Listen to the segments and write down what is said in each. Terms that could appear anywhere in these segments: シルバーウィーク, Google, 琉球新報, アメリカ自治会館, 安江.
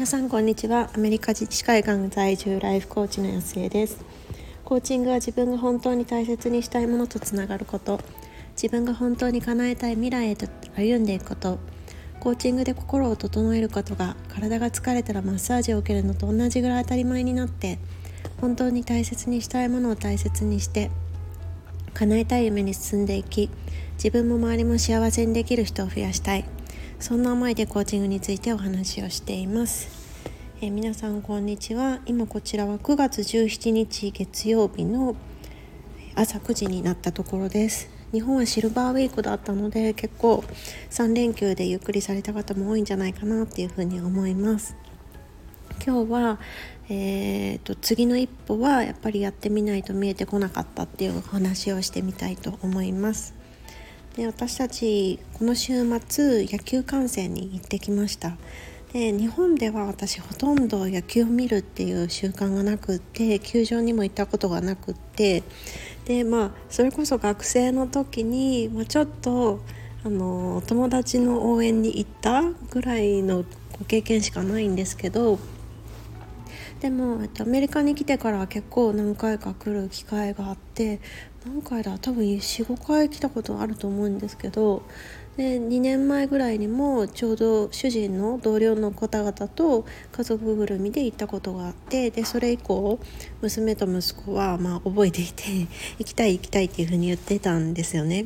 皆さんこんにちは。アメリカ自治会館在住ライフコーチの安江です。コーチングは自分が本当に大切にしたいものとつながること、自分が本当に叶えたい未来へと歩んでいくこと、コーチングで心を整えることが体が疲れたらマッサージを受けるのと同じぐらい当たり前になって、本当に大切にしたいものを大切にして叶えたい夢に進んでいき、自分も周りも幸せにできる人を増やしたい、そんな思いでコーチングについてお話をしています。皆さんこんにちは。今こちらは9月17日月曜日の朝9時になったところです。日本はシルバーウィークだったので、結構3連休でゆっくりされた方も多いんじゃないかなっていうふうに思います。今日は、次の一歩はやっぱりやってみないと見えてこなかったっていう話をしてみたいと思います。で、私たちこの週末野球観戦に行ってきました。で、日本では私ほとんど野球を見るっていう習慣がなくって、球場にも行ったことがなくって、で、それこそ学生の時に、ちょっと友達の応援に行ったぐらいのご経験しかないんですけど、でもアメリカに来てから結構何回か来る機会があって、何回だ、多分 4,5 回来たことあると思うんですけど、で2年前ぐらいにもちょうど主人の同僚の方々と家族ぐるみで行ったことがあって、でそれ以降娘と息子は覚えていて、行きたいっていうふうに言ってたんですよね。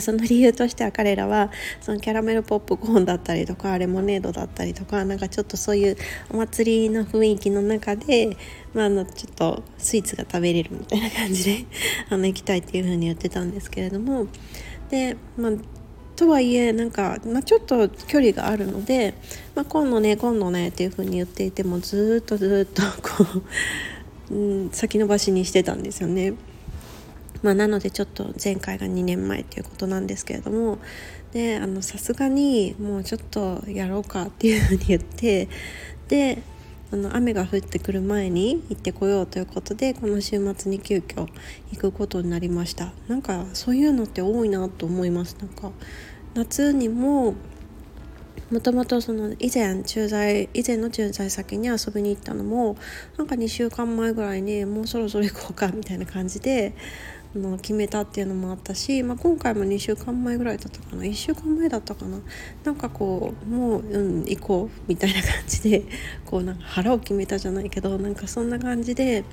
その理由としては、彼らはそのキャラメルポップコーンだったりとかレモネードだったりとか、なんかちょっとそういうお祭りの雰囲気の中で、ちょっとスイーツが食べれるみたいな感じで行きたいっていう風に言ってたんですけれども、で、とはいえなんか、ちょっと距離があるので、今度ねっていう風に言っていても、ずっとこう、先延ばしにしてたんですよね。なのでちょっと前回が2年前ということなんですけれども、で、さすがにもうちょっとやろうかっていうふうに言って、で雨が降ってくる前に行ってこようということで、この週末に急遽行くことになりました。なんかそういうのって多いなと思います。なんか夏にももともと以前の駐在先に遊びに行ったのも、なんか2週間前ぐらいにもうそろそろ行こうかみたいな感じで決めたっていうのもあったし、今回も2週間前ぐらいだったかな、1週間前だったかな、なんかこうもう、行こうみたいな感じで、こうなんか腹を決めたじゃないけど、なんかそんな感じで、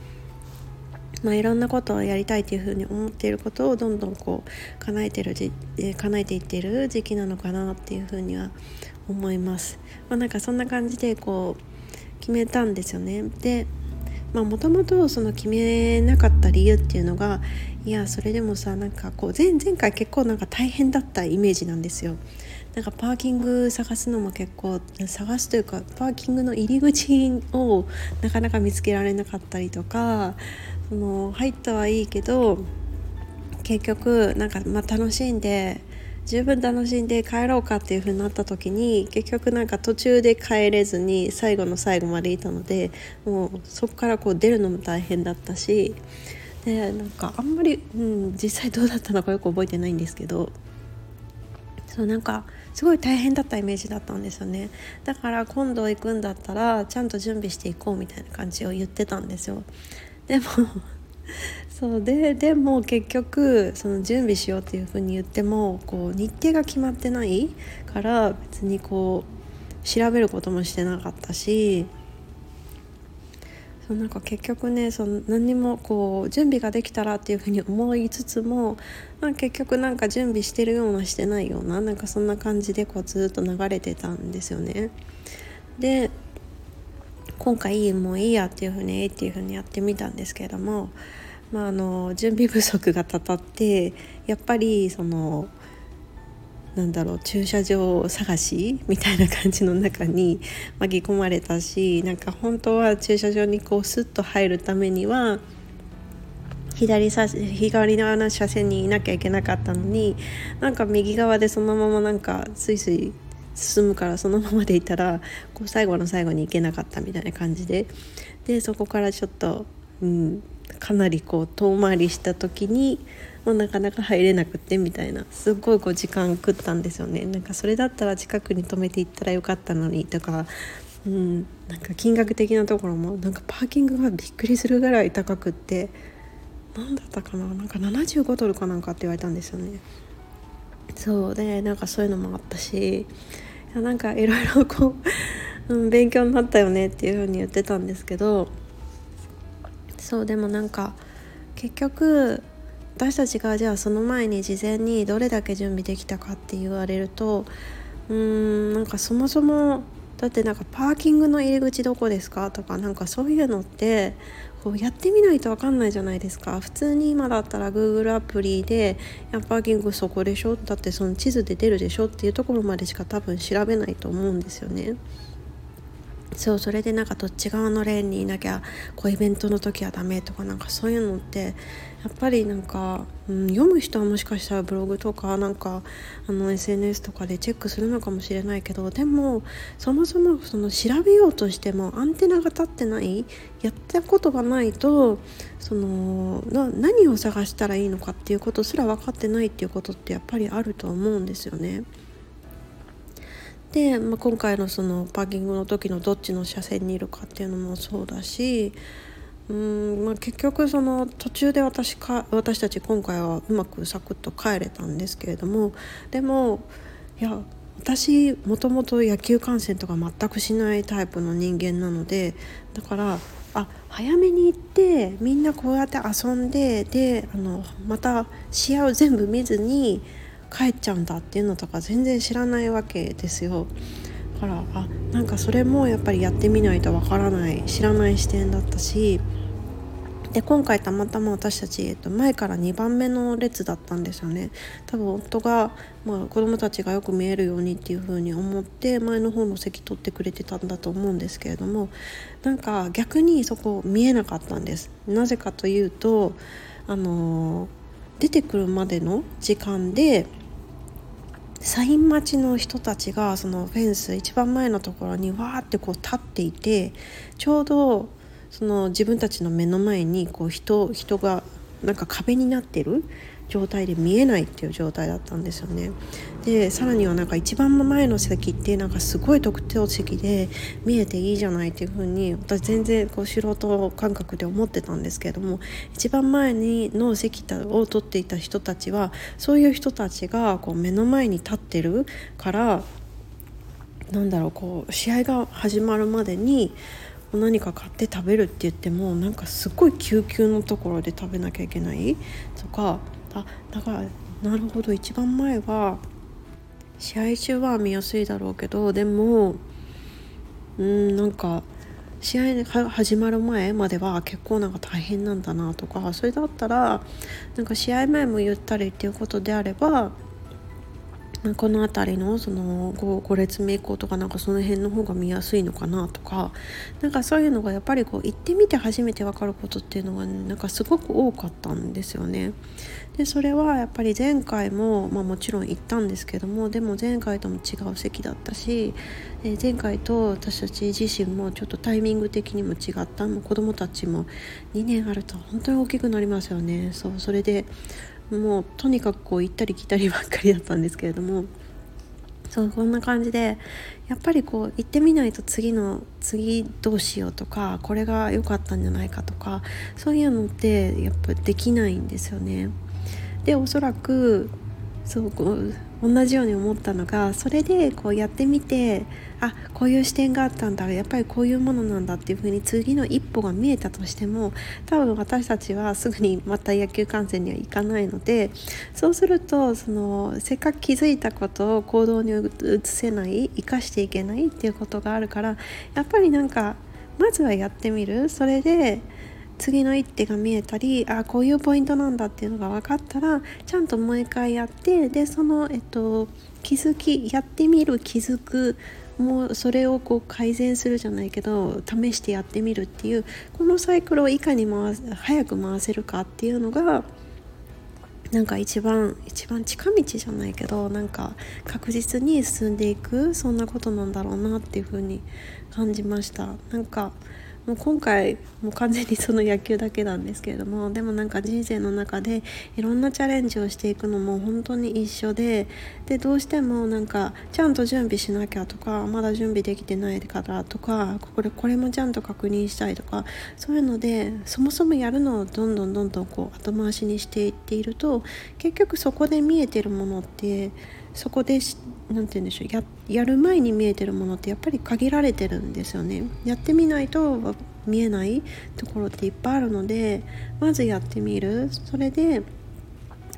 いろんなことをやりたいというふうに思っていることをどんどんこう叶えていっている時期なのかなっていうふうには思います。なんかそんな感じでこう決めたんですよね。で、もともとその決めなかった理由っていうのが、いやそれでもさ、なんかこう前回結構なんか大変だったイメージなんですよ。なんかパーキング探すのも結構探すというか、パーキングの入り口をなかなか見つけられなかったりとか、その入ったはいいけど結局なんか十分楽しんで帰ろうかっていう風になった時に、結局なんか途中で帰れずに最後の最後までいたので、もうそこからこう出るのも大変だったし、でなんかあんまり、実際どうだったのかよく覚えてないんですけど、そうなんかすごい大変だったイメージだったんですよね。だから今度行くんだったらちゃんと準備していこうみたいな感じを言ってたんですよ。でも結局その準備しようっていうふうに言っても、こう日程が決まってないから、別にこう調べることもしてなかったし、なんか結局ね、その何もこう準備ができたらっていうふうに思いつつも、結局なんか準備してるようなしてないような、なんかそんな感じでこうずっと流れてたんですよね。で今回もういいやっていうふうにやってみたんですけれども、準備不足がたたって、やっぱりその駐車場探しみたいな感じの中に巻き込まれたし、なんか本当は駐車場にこうスッと入るためには左側の車線にいなきゃいけなかったのに、なんか右側でそのままなんかスイ進むから、そのままでいたらこう最後の最後に行けなかったみたいな感じで、でそこからちょっと、かなりこう遠回りした時にもうなかなか入れなくてみたいな、すごいこう時間食ったんですよね。なんかそれだったら近くに止めていったらよかったのにとか、なんか金額的なところもなんかパーキングがびっくりするぐらい高くって、何だったかな、なんか75ドルかなんかって言われたんですよね。そうで、なんかそういうのもあったし、なんかいろいろこう、勉強になったよねっていうふうに言ってたんですけど、そうでもなんか結局私たちがじゃあその前に事前にどれだけ準備できたかって言われると、なんかそもそもだってなんかパーキングの入り口どこですかとか、なんかそういうのってこうやってみないと分かんないじゃないですか。普通に今だったら Google アプリでパーキングそこでしょ、だってその地図で出るでしょっていうところまでしか多分調べないと思うんですよね。そう、それでなんかどっち側のレーンにいなきゃこうイベントの時はダメとか、なんかそういうのってやっぱりなんか、読む人はもしかしたらブログとかなんかSNS とかでチェックするのかもしれないけど、でもそもそもその調べようとしてもアンテナが立ってない、やったことがないとその何を探したらいいのかっていうことすら分かってないっていうことってやっぱりあると思うんですよね。で、今回のそのパーキングの時のどっちの車線にいるかっていうのもそうだし、結局その途中で私たち今回はうまくサクッと帰れたんですけれども、でもいや私もともと野球観戦とか全くしないタイプの人間なので、だから早めに行ってみんなこうやって遊んで、でまた試合を全部見ずに帰っちゃうんだっていうのとか全然知らないわけですよ。だからなんかそれもやっぱりやってみないとわからない、知らない視点だったし、で今回たまたま私たち、前から2番目の列だったんですよね。多分夫が、子供たちがよく見えるようにっていう風に思って前の方の席取ってくれてたんだと思うんですけれども、なんか逆にそこ見えなかったんです。なぜかというと出てくるまでの時間でサイン待ちの人たちがそのフェンス一番前のところにわーってこう立っていて、ちょうどその自分たちの目の前にこう人がなんか壁になってる状態で見えないっていう状態だったんですよね。でさらにはなんか一番前の席ってなんかすごい特等席で見えていいじゃないっていう風に私全然こう素人感覚で思ってたんですけれども、一番前の席を取っていた人たちはそういう人たちがこう目の前に立ってるから、なんだろう、こう試合が始まるまでに何か買って食べるって言ってもなんかすごい救急のところで食べなきゃいけないとか、だからなるほど、一番前は試合中は見やすいだろうけど、でもなんか試合が始まる前までは結構なんか大変なんだなとか、それだったらなんか試合前も言ったりっていうことであれば、この辺りのその5列目以降とかなんかその辺の方が見やすいのかなとか、なんかそういうのがやっぱりこう行ってみて初めて分かることっていうのがなんかすごく多かったんですよね。でそれはやっぱり前回も、もちろん行ったんですけども、でも前回とも違う席だったし、前回と私たち自身もちょっとタイミング的にも違った。もう子どもたちも2年あると本当に大きくなりますよね。そう、それでもうとにかくこう行ったり来たりばっかりだったんですけれども、そうこんな感じでやっぱりこう行ってみないと次どうしようとか、これが良かったんじゃないかとか、そういうのってやっぱできないんですよね。でおそらくそうこう同じように思ったのが、それでこうやってみて、こういう視点があったんだ、やっぱりこういうものなんだっていう風に次の一歩が見えたとしても、多分私たちはすぐにまた野球観戦には行かないので、そうするとそのせっかく気づいたことを行動に移せない、生かしていけないっていうことがあるから、やっぱりなんかまずはやってみる、それで次の一手が見えたり、こういうポイントなんだっていうのが分かったらちゃんともう一回やって、でその、気づき、やってみる、気づく、もうそれをこう改善するじゃないけど試してやってみるっていう、このサイクルをいかに早く回せるかっていうのがなんか一番近道じゃないけど、なんか確実に進んでいく、そんなことなんだろうなっていう風に感じました。なんかもう今回もう完全にその野球だけなんですけれども、でもなんか人生の中でいろんなチャレンジをしていくのも本当に一緒で、どうしてもなんかちゃんと準備しなきゃとか、まだ準備できてないからとか、これもちゃんと確認したいとか、そういうのでそもそもやるのをどんどんこう後回しにしていっていると、結局そこで見えてるものってそこでなんて言うんでしょう、 やる前に見えてるものってやっぱり限られてるんですよね。やってみないと見えないところっていっぱいあるので、まずやってみる。それで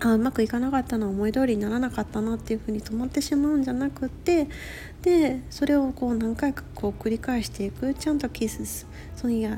うまくいかなかったな、思い通りにならなかったなっていう風に止まってしまうんじゃなくて、でそれをこう何回かこう繰り返していく、ちゃんと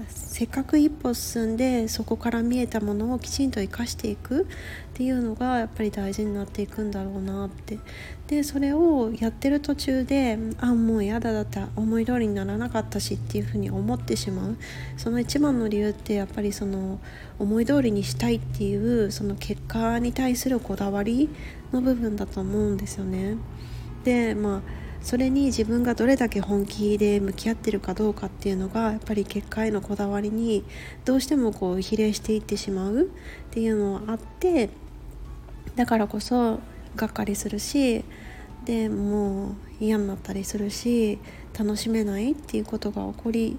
せっかく一歩進んでそこから見えたものをきちんと生かしていくっていうのがやっぱり大事になっていくんだろうなって。でそれをやってる途中でもうやだだった、思い通りにならなかったしっていう風に思ってしまう、その一番の理由ってやっぱりその思い通りにしたいっていうその結果に対するこだわりの部分だと思うんですよね。でそれに自分がどれだけ本気で向き合ってるかどうかっていうのがやっぱり結果へのこだわりにどうしてもこう比例していってしまうっていうのはあって、だからこそがっかりするし、でもう嫌になったりするし、楽しめないっていうことが起こり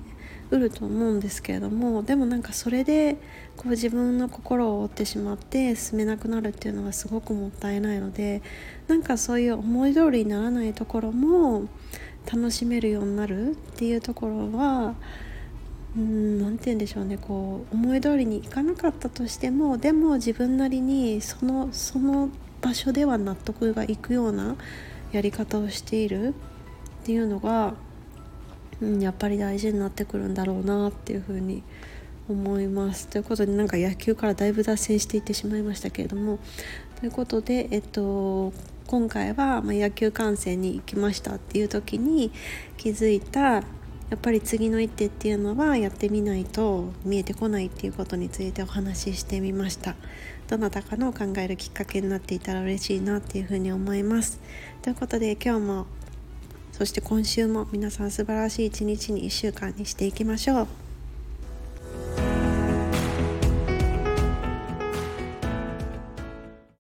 うると思うんですけれども、でもなんかそれでこう自分の心を折ってしまって進めなくなるっていうのはすごくもったいないので、なんかそういう思い通りにならないところも楽しめるようになるっていうところは、なんて言うんでしょうね、こう思い通りにいかなかったとしても、でも自分なりにその場所では納得がいくようなやり方をしているっていうのがやっぱり大事になってくるんだろうなっていうふうに思います。ということで、なんか野球からだいぶ脱線していってしまいましたけれども、ということで、今回は野球観戦に行きましたっていう時に気づいたやっぱり次の一手っていうのはやってみないと見えてこないっていうことについてお話ししてみました。どなたかの考えるきっかけになっていたら嬉しいなっていうふうに思います。ということで、今日もそして今週も皆さん素晴らしい一日に1週間にしていきましょう。